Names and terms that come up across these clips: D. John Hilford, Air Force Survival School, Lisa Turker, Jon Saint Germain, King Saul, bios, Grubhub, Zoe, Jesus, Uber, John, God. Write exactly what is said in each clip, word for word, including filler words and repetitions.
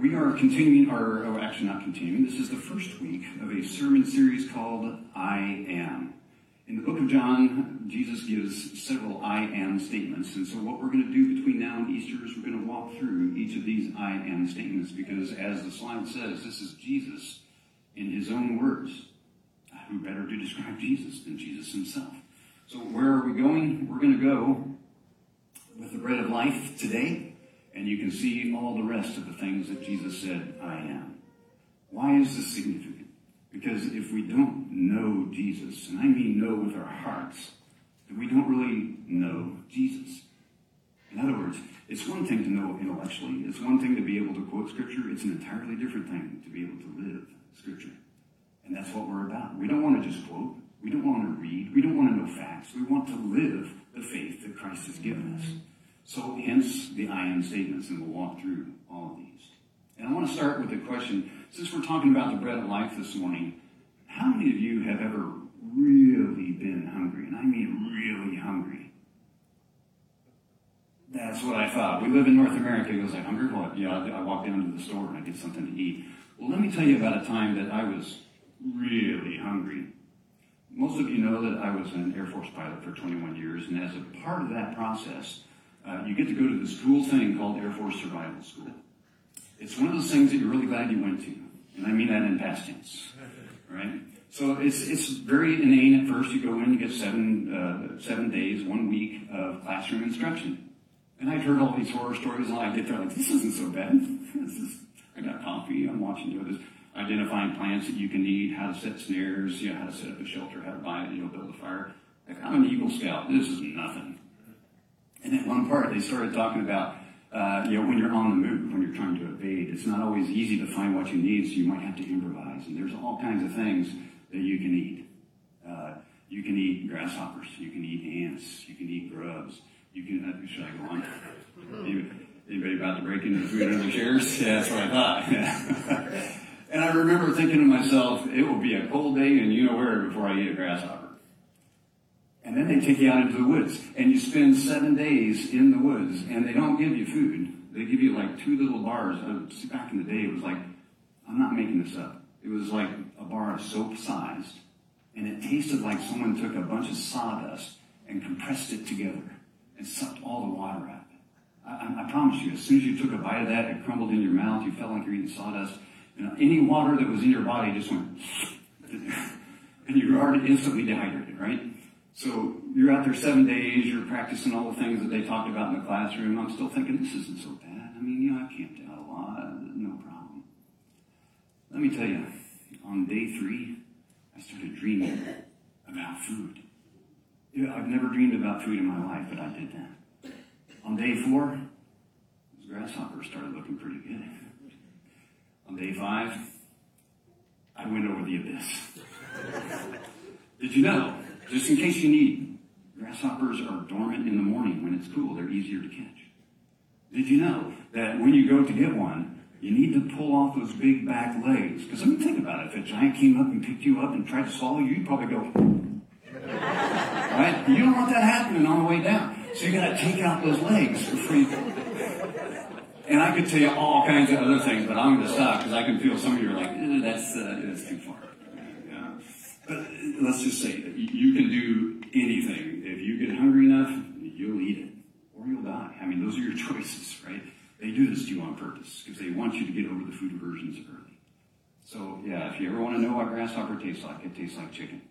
we are continuing our, oh, actually not continuing, this is the first week of a sermon series called I Am. In the book of John, Jesus gives several I Am statements, and so what we're going to do between now and Easter is we're going to walk through each of these I Am statements, because as the slide says, this is Jesus in his own words. Who better to describe Jesus than Jesus himself? So where are we going? We're going to go with the bread of life today, and you can see all the rest of the things that Jesus said, I am. Why is this significant? Because if we don't know Jesus, and I mean know with our hearts, then we don't really know Jesus. In other words, it's one thing to know intellectually, it's one thing to be able to quote Scripture, it's an entirely different thing to be able to live Scripture. And that's what we're about. We don't want to just quote. We don't want to read. We don't want to know facts. We want to live the faith that Christ has given us. So hence the I am statements, and we'll walk through all of these. And I want to start with a question. Since we're talking about the bread of life this morning, how many of you have ever really been hungry? And I mean really hungry. That's what I thought. We live in North America. It was like, hungry? What? Yeah, I walk down to the store and I get something to eat. Well, let me tell you about a time that I was really hungry. Most of you know that I was an Air Force pilot for twenty-one years, and as a part of that process, uh, you get to go to this cool thing called Air Force Survival School. It's one of those things that you're really glad you went to, and I mean that in past tense, right? So it's it's very inane at first. You go in, you get seven uh, seven days, one week of classroom instruction. And I've heard all these horror stories, and I get there like, this isn't so bad. This is, I got coffee, I'm watching you. This identifying plants that you can eat, how to set snares, you know, how to set up a shelter, how to buy it, you know, build a fire. Like, I'm an Eagle Scout. This is nothing. And at one part, they started talking about, uh, you know, when you're on the move, when you're trying to evade, it's not always easy to find what you need, so you might have to improvise. And there's all kinds of things that you can eat. Uh, you can eat grasshoppers. You can eat ants. You can eat grubs. You can, should I go on? Anybody, anybody about to break into the food under the chairs? Yeah, that's what I thought. And I remember thinking to myself, it will be a cold day and you know where before I eat a grasshopper. And then they take you out into the woods, and you spend seven days in the woods, and they don't give you food. They give you like two little bars. Back in the day, it was like, I'm not making this up. It was like a bar of soap sized, and it tasted like someone took a bunch of sawdust and compressed it together and sucked all the water out of it. I, I promise you, as soon as you took a bite of that, it crumbled in your mouth. You felt like you're eating sawdust. You know, any water that was in your body just went, and you were already instantly dehydrated, right? So you're out there seven days, you're practicing all the things that they talked about in the classroom. I'm still thinking, this isn't so bad. I mean, you know, I've camped out a lot, no problem. Let me tell you, on day three, I started dreaming about food. You know, I've never dreamed about food in my life, but I did that. On day four, those grasshoppers started looking pretty good. On day five, I went over the abyss. Did you know, just in case you need, grasshoppers are dormant in the morning when it's cool. They're easier to catch. Did you know that when you go to get one, you need to pull off those big back legs? Because I mean, think about it. If a giant came up and picked you up and tried to swallow you, you'd probably go, right? You don't want that happening on the way down. So you got to take out those legs before you... And I could tell you all kinds of other things, but I'm going to stop because I can feel some of you are like, eh, that's, uh, that's too far. Yeah. But let's just say that you can do anything. If you get hungry enough, you'll eat it or you'll die. I mean, those are your choices, right? They do this to you on purpose because they want you to get over the food aversions early. So, yeah, if you ever want to know what grasshopper tastes like, it tastes like chicken.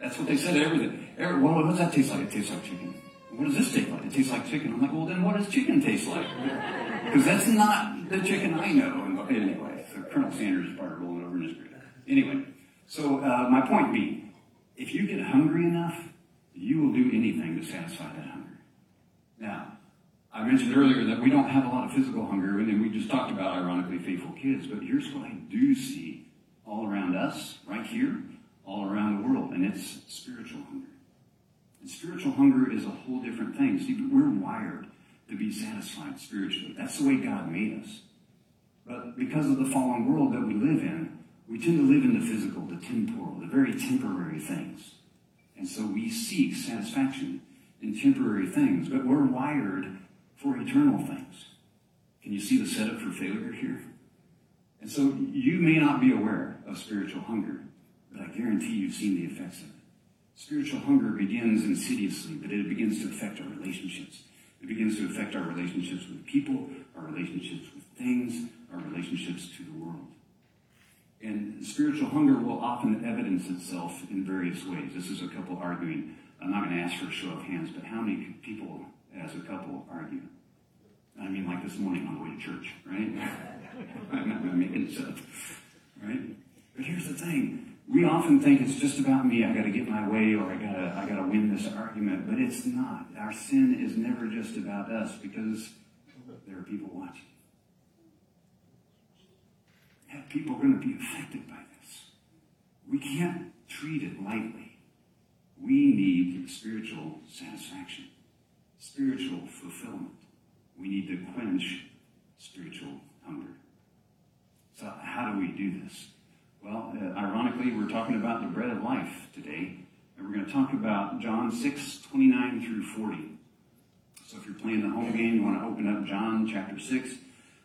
That's what they said to everything. Every, well, what does that taste like? It tastes like chicken. What does this taste like? It tastes like chicken. I'm like, well, then what does chicken taste like? Because that's not the chicken I know. Anyway, so Colonel Sanders is probably rolling over in his grave. Anyway, so uh, my point being, if you get hungry enough, you will do anything to satisfy that hunger. Now, I mentioned earlier that we don't have a lot of physical hunger, and then we just talked about, ironically, faithful kids, but here's what I do see all around us, right here, all around the world, and it's spiritual hunger. Spiritual hunger is a whole different thing. See, we're wired to be satisfied spiritually. That's the way God made us. But because of the fallen world that we live in, we tend to live in the physical, the temporal, the very temporary things. And so we seek satisfaction in temporary things, but we're wired for eternal things. Can you see the setup for failure here? And so you may not be aware of spiritual hunger, but I guarantee you've seen the effects of it. Spiritual hunger begins insidiously, but it begins to affect our relationships. It begins to affect our relationships with people, our relationships with things, our relationships to the world. And spiritual hunger will often evidence itself in various ways. This is a couple arguing. I'm not going to ask for a show of hands, but how many people as a couple argue? I mean, like this morning on the way to church, right? I'm not making this up, right? But here's the thing. We often think it's just about me. I got to get my way, or I got to I got to win this argument. But it's not. Our sin is never just about us, because there are people watching. And people are going to be affected by this. We can't treat it lightly. We need spiritual satisfaction, spiritual fulfillment. We need to quench spiritual hunger. So how do we do this? Well, uh, ironically, we're talking about the bread of life today, and we're going to talk about John six, twenty-nine through forty. So if you're playing the home game, you want to open up John chapter six.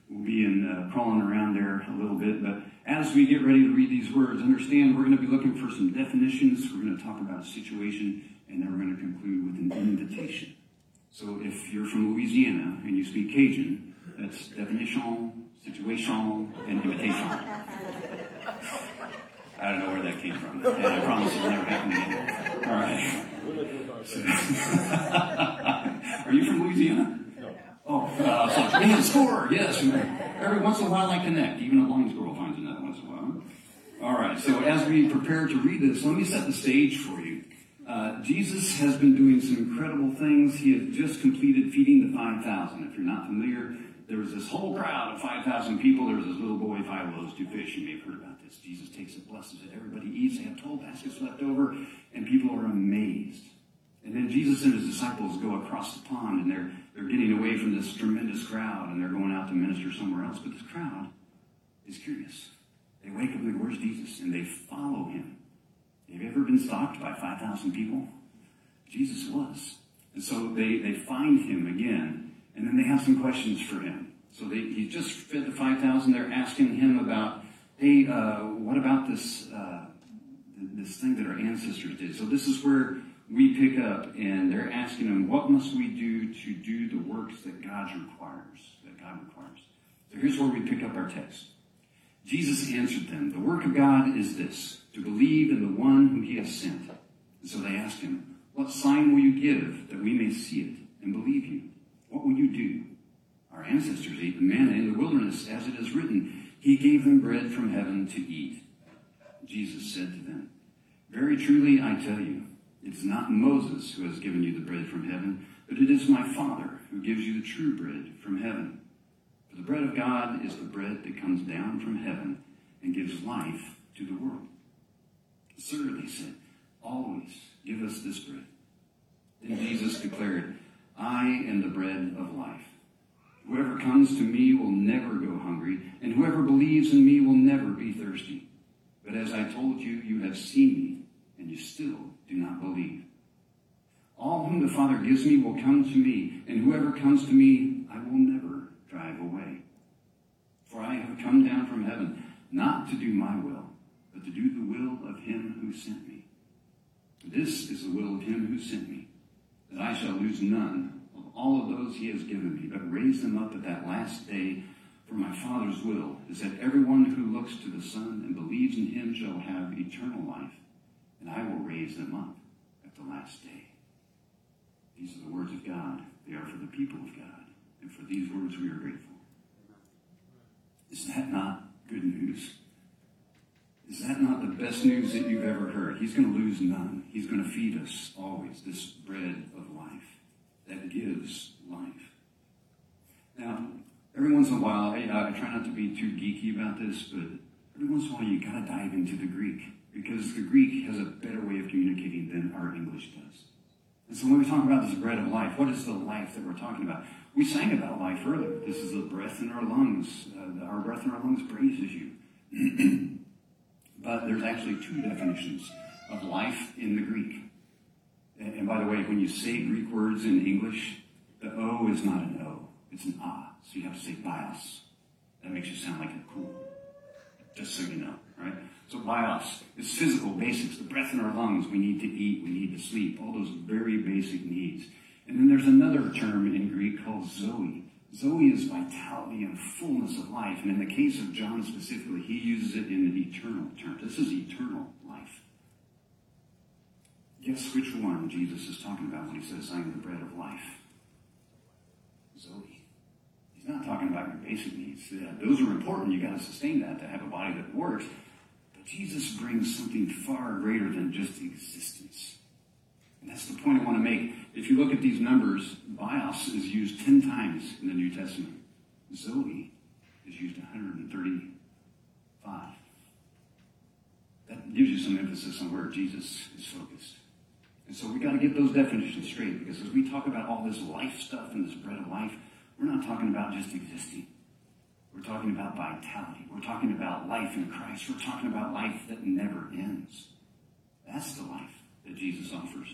We'll be in uh, crawling around there a little bit, but as we get ready to read these words, understand we're going to be looking for some definitions, we're going to talk about a situation, and then we're going to conclude with an invitation. So if you're from Louisiana and you speak Cajun, that's definition, situation, and invitation. I don't know where that came from, and I promise it'll never happen again. All right. So, are you from Louisiana? No. Oh, uh, so, man, score! Yes. Every once in a while I connect. Even a blind squirrel finds another once in a while. All right. So as we prepare to read this, let me set the stage for you. Uh, Jesus has been doing some incredible things. He has just completed feeding the five thousand. If you're not familiar, there was this whole crowd of five thousand people. There was this little boy, five loaves, two fish. You may have heard about this. Jesus takes it, blesses it. Everybody eats. They have twelve baskets left over, and people are amazed. And then Jesus and his disciples go across the pond, and they're, they're getting away from this tremendous crowd, and they're going out to minister somewhere else. But this crowd is curious. They wake up and they, where's Jesus? And they follow him. Have you ever been stalked by five thousand people? Jesus was. And so they, they find him again, and then they have some questions for him. So they, he just fed the five thousand. They're asking him about, hey, uh, what about this uh, this thing that our ancestors did? So this is where we pick up, and they're asking him, what must we do to do the works that God requires? That God requires. So here's where we pick up our text. Jesus answered them, the work of God is this, to believe in the one whom he has sent. And so they asked him, what sign will you give that we may see it and believe you? What will you do? Our ancestors ate the manna in the wilderness, as it is written, he gave them bread from heaven to eat. Jesus said to them, very truly I tell you, it is not Moses who has given you the bread from heaven, but it is my Father who gives you the true bread from heaven. For the bread of God is the bread that comes down from heaven and gives life to the world. Sir, they said, always give us this bread. Then Jesus declared, I am the bread of life. Whoever comes to me will never go hungry, and whoever believes in me will never be thirsty. But as I told you, you have seen me, and you still do not believe. All whom the Father gives me will come to me, and whoever comes to me, I will never drive away. For I have come down from heaven, not to do my will, but to do the will of him who sent me. This is the will of him who sent me, that I shall lose none of all of those he has given me, but raise them up at that last day, for my Father's will is that everyone who looks to the Son and believes in him shall have eternal life, and I will raise them up at the last day. These are the words of God. They are for the people of God, and for these words we are grateful. Is that not good news? Is that not the best news that you've ever heard? He's going to lose none. He's going to feed us always this bread of life that gives life. Now, every once in a while, I, I try not to be too geeky about this, but every once in a while you got to dive into the Greek, because the Greek has a better way of communicating than our English does. And so when we talk about this bread of life, what is the life that we're talking about? We sang about life earlier. This is the breath in our lungs. Uh, our breath in our lungs praises you. But there's actually two definitions of life in the Greek. And by the way, when you say Greek words in English, the O is not an O. It's an R, so you have to say bios. That makes you sound like a cool, just so you know, right? So bios is physical basics, the breath in our lungs, we need to eat, we need to sleep, all those very basic needs. And then there's another term in Greek called Zoe. Zoe is vitality and fullness of life. And in the case of John specifically, he uses it in an eternal term. This is eternal life. Guess which one Jesus is talking about when he says, I am the bread of life? Zoe. He's not talking about your basic needs. Yeah, those are important. You got to sustain that to have a body that works. But Jesus brings something far greater than just existence. And that's the point I want to make. If you look at these numbers, bios is used ten times in the New Testament. Zoe is used one hundred thirty-five. That gives you some emphasis on where Jesus is focused. And so we got to get those definitions straight, because as we talk about all this life stuff and this bread of life, we're not talking about just existing. We're talking about vitality. We're talking about life in Christ. We're talking about life that never ends. That's the life that Jesus offers.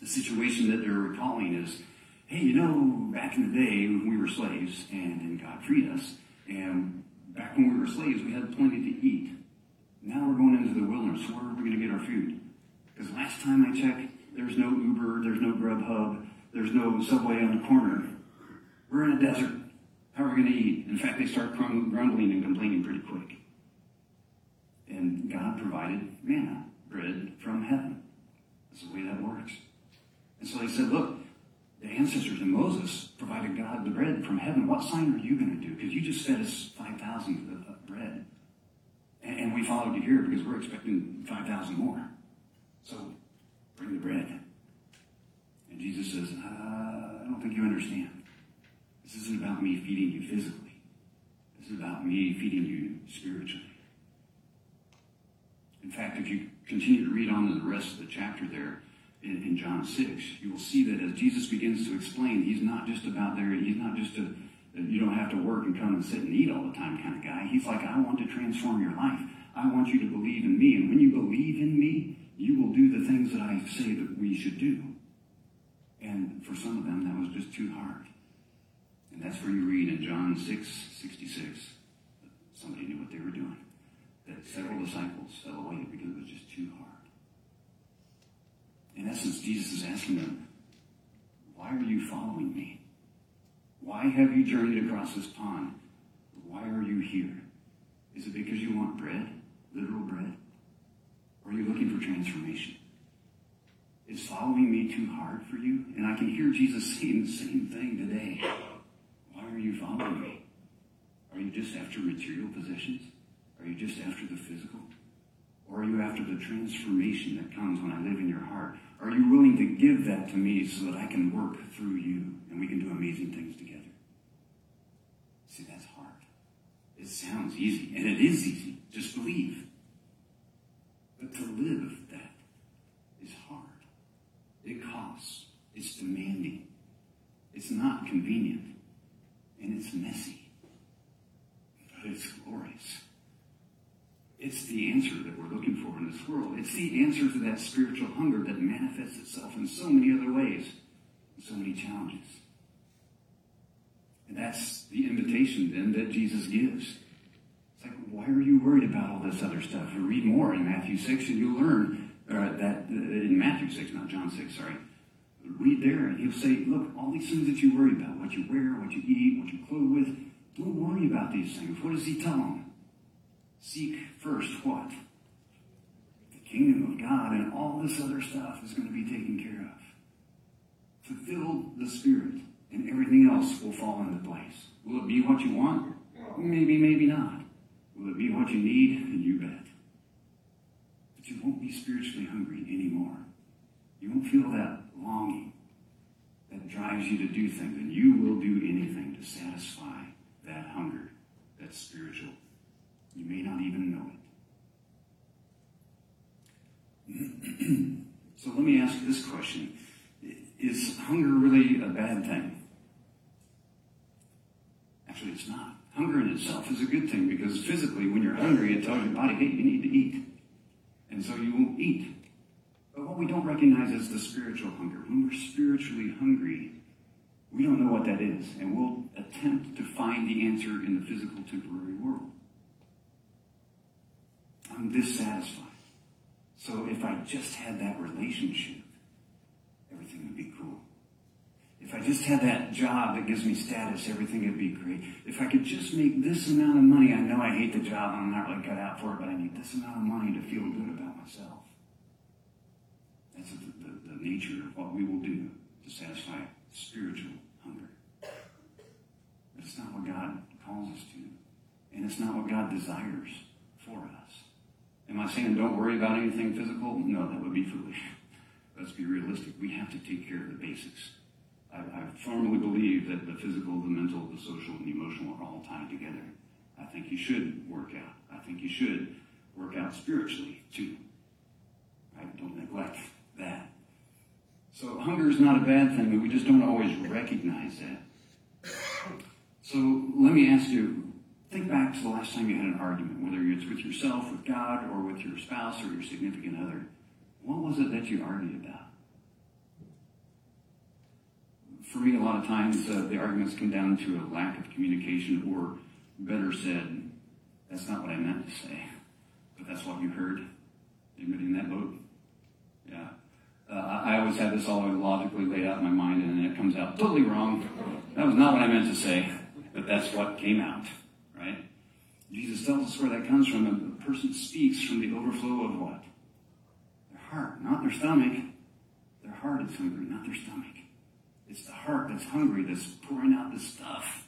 The situation that they're recalling is, hey, you know, back in the day when we were slaves and then God freed us, and back when we were slaves, we had plenty to eat. Now we're going into the wilderness. Where are we going to get our food? Because last time I checked, there's no Uber, there's no Grubhub, there's no Subway on the corner. We're in a desert. How are we going to eat? In fact, they start grumbling and complaining pretty quick. And God provided manna, bread from heaven. That's the way that works. And so they said, look, the ancestors and Moses provided God the bread from heaven. What sign are you going to do? Because you just fed us five thousand of bread. And we followed you here because we're expecting five thousand more. So bring the bread. And Jesus says, uh, I don't think you understand. This isn't about me feeding you physically. This is about me feeding you spiritually. In fact, if you continue to read on to the rest of the chapter there in, in John six, you will see that as Jesus begins to explain, he's not just about there, he's not just a, you don't have to work and come and sit and eat all the time kind of guy. He's like, I want to transform your life. I want you to believe in me. And when you believe in me, you will do the things that I say that we should do. And for some of them, that was just too hard. And that's where you read in John six sixty-six, somebody knew what they were doing, that several disciples fell away because it was just too hard. In essence, Jesus is asking them, why are you following me? Why have you journeyed across this pond? Why are you here? Is it because you want bread, literal bread? Or are you looking for transformation? Is following me too hard for you? And I can hear Jesus saying the same thing today. Why are you following me? Are you just after material possessions? Are you just after the physical? Or are you after the transformation that comes when I live in your heart? Are you willing to give that to me so that I can work through you and we can do amazing things together? See, that's hard. It sounds easy, and it is easy. Just believe. But to live that is hard. It costs. It's demanding. It's not convenient. And it's messy. But it's glorious. It's the answer that we're looking for in this world. It's the answer to that spiritual hunger that manifests itself in so many other ways, in so many challenges. And that's the invitation then that Jesus gives. It's like, why are you worried about all this other stuff? You read more in Matthew six and you'll learn uh, that uh, in Matthew six, not John six, sorry. Read there and he'll say, look, all these things that you worry about, what you wear, what you eat, what you clothe with, don't worry about these things. What does he tell them? Seek first what? The kingdom of God, and all this other stuff is going to be taken care of. Fulfill the Spirit, and everything else will fall into place. Will it be what you want? Maybe, maybe not. Will it be what you need? You bet. But you won't be spiritually hungry anymore. You won't feel that longing that drives you to do things, and you will do anything to satisfy that hunger, that spiritual. You may not even know it. So let me ask this question. Is hunger really a bad thing? Actually, it's not. Hunger in itself is a good thing, because physically, when you're hungry, it tells your body, hey, you need to eat. And so you won't eat. But what we don't recognize is the spiritual hunger. When we're spiritually hungry, We don't know what that is, and we'll attempt to find the answer in the physical temporary world. I'm dissatisfied. So if I just had that relationship, everything would be cool. If I just had that job that gives me status, everything would be great. If I could just make this amount of money, I know I hate the job and I'm not really cut out for it, but I need this amount of money to feel good about myself. That's the, the, the nature of what we will do to satisfy spiritual hunger. But it's not what God calls us to, and it's not what God desires for us. Am I saying don't worry about anything physical? No, that would be foolish. Let's be realistic. We have to take care of the basics. I, I firmly believe that the physical, the mental, the social, and the emotional are all tied together. I think you should work out. I think you should work out spiritually, too. Right? Don't neglect that. So hunger is not a bad thing, but we just don't always recognize that. So let me ask you, think back to the last time you had an argument, whether it's with yourself, with God, or with your spouse or your significant other. What was it that you argued about? For me, a lot of times, uh, the arguments come down to a lack of communication, or better said, that's not what I meant to say, but that's what you heard. Anybody in that boat? Yeah. Uh, I always have this all logically laid out in my mind, and then it comes out totally wrong. That was not what I meant to say, but that's what came out, right? Jesus tells us where that comes from. A person speaks from the overflow of what? Their heart, not their stomach. Their heart is hungry, not their stomach. It's the heart that's hungry, that's pouring out this stuff.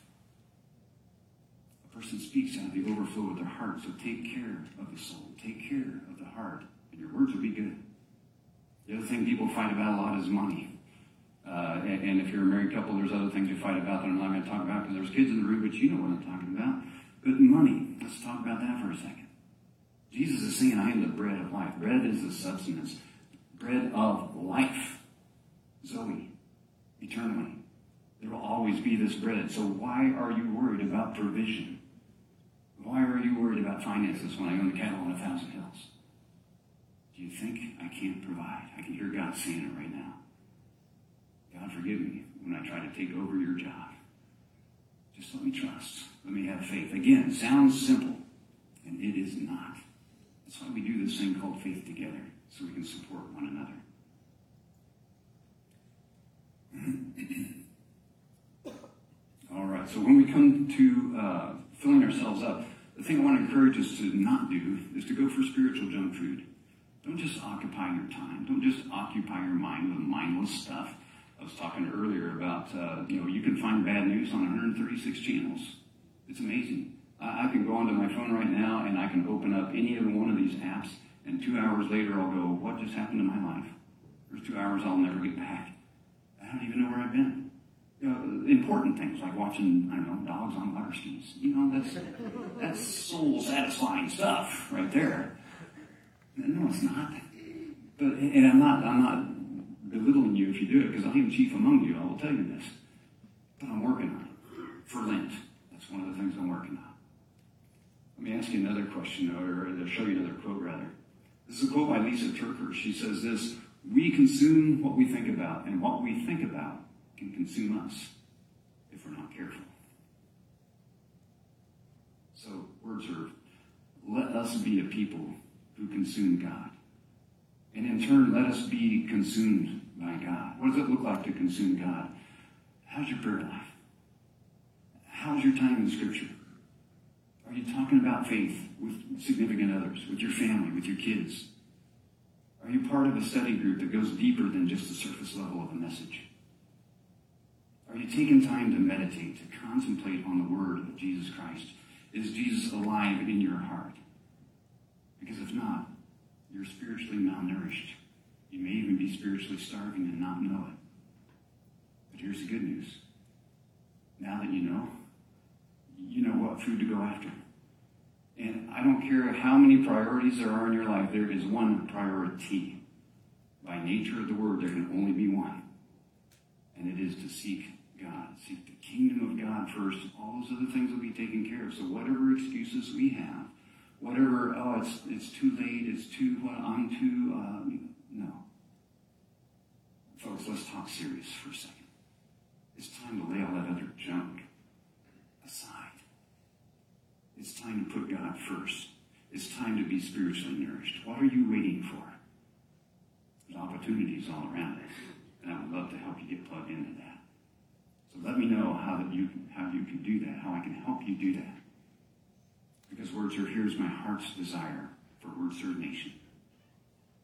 A person speaks out of the overflow of their heart, so take care of the soul. Take care of the heart, and your words will be good. The other thing people fight about a lot is money. Uh, and, and if you're a married couple, there's other things you fight about that I'm not going to talk about because there's kids in the room, but you know what I'm talking about. But money, let's talk about that for a second. Jesus is saying, I am the bread of life. Bread is the substance. Bread of life. Zoe. Eternally. There will always be this bread. So why are you worried about provision? Why are you worried about finances when I own the cattle on a thousand hills? Do you think I can't provide? I can hear God saying it right now. God, forgive me when I try to take over your job. Just let me trust. Let me have faith. Again, sounds simple, and it is not. That's why we do this thing called faith together, so we can support one another. All right, so when we come to uh, filling ourselves up, the thing I want to encourage us to not do is to go for spiritual junk food. Don't just occupy your time. Don't just occupy your mind with mindless stuff. I was talking earlier about, uh, you know, you can find bad news on one hundred thirty-six channels. It's amazing. I, I can go onto my phone right now and I can open up any of one of these apps, and two hours later I'll go, what just happened in my life? There's two hours I'll never get back. I don't even know where I've been. You know, important things like watching, I don't know, dogs on water skis. You know, that's, that's soul-satisfying stuff right there. No, it's not. But and I'm not I'm not belittling you if you do it, because I am chief among you, I will tell you this. But I'm working on it. For Lent. That's one of the things I'm working on. Let me ask you another question, or I'll show you another quote rather. This is a quote by Lisa Turker. She says this: we consume what we think about, and what we think about can consume us if we're not careful. So words are, let us be a people who consume God. And in turn, let us be consumed by God. What does it look like to consume God? How's your prayer life? How's your time in Scripture? Are you talking about faith with significant others, with your family, with your kids? Are you part of a study group that goes deeper than just the surface level of a message? Are you taking time to meditate, to contemplate on the Word of Jesus Christ? Is Jesus alive in your heart? Because if not, you're spiritually malnourished. You may even be spiritually starving and not know it. But here's the good news. Now that you know, you know what food to go after. And I don't care how many priorities there are in your life, there is one priority. By nature of the word, there can only be one. And it is to seek God. Seek the kingdom of God first. All those other things will be taken care of. So whatever excuses we have, whatever, oh, it's it's too late, it's too, well, I'm too, um, no. Folks, let's talk serious for a second. It's time to lay all that other junk aside. It's time to put God first. It's time to be spiritually nourished. What are you waiting for? There's opportunities all around us, and I would love to help you get plugged into that. So let me know how that you can, how you can do that, how I can help you do that. Because words are, here's my heart's desire for Word Serve Nation,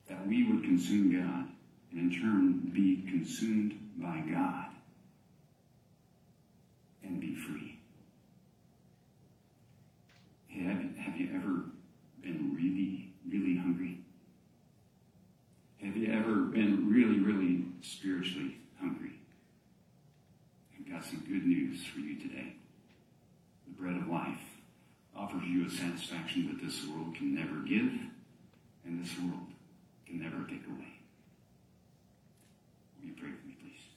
that we would consume God and in turn be consumed by God and be free. Have, have you ever been really, really hungry? Have you ever been really, really spiritually hungry? I've got some good news for you today. The bread of life offers you a satisfaction that this world can never give and this world can never take away. Will you pray for me, please?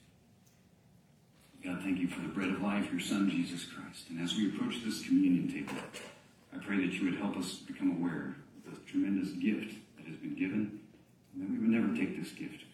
God, thank you for the bread of life, your Son, Jesus Christ. And as we approach this communion table, I pray that you would help us become aware of the tremendous gift that has been given, and that we would never take this gift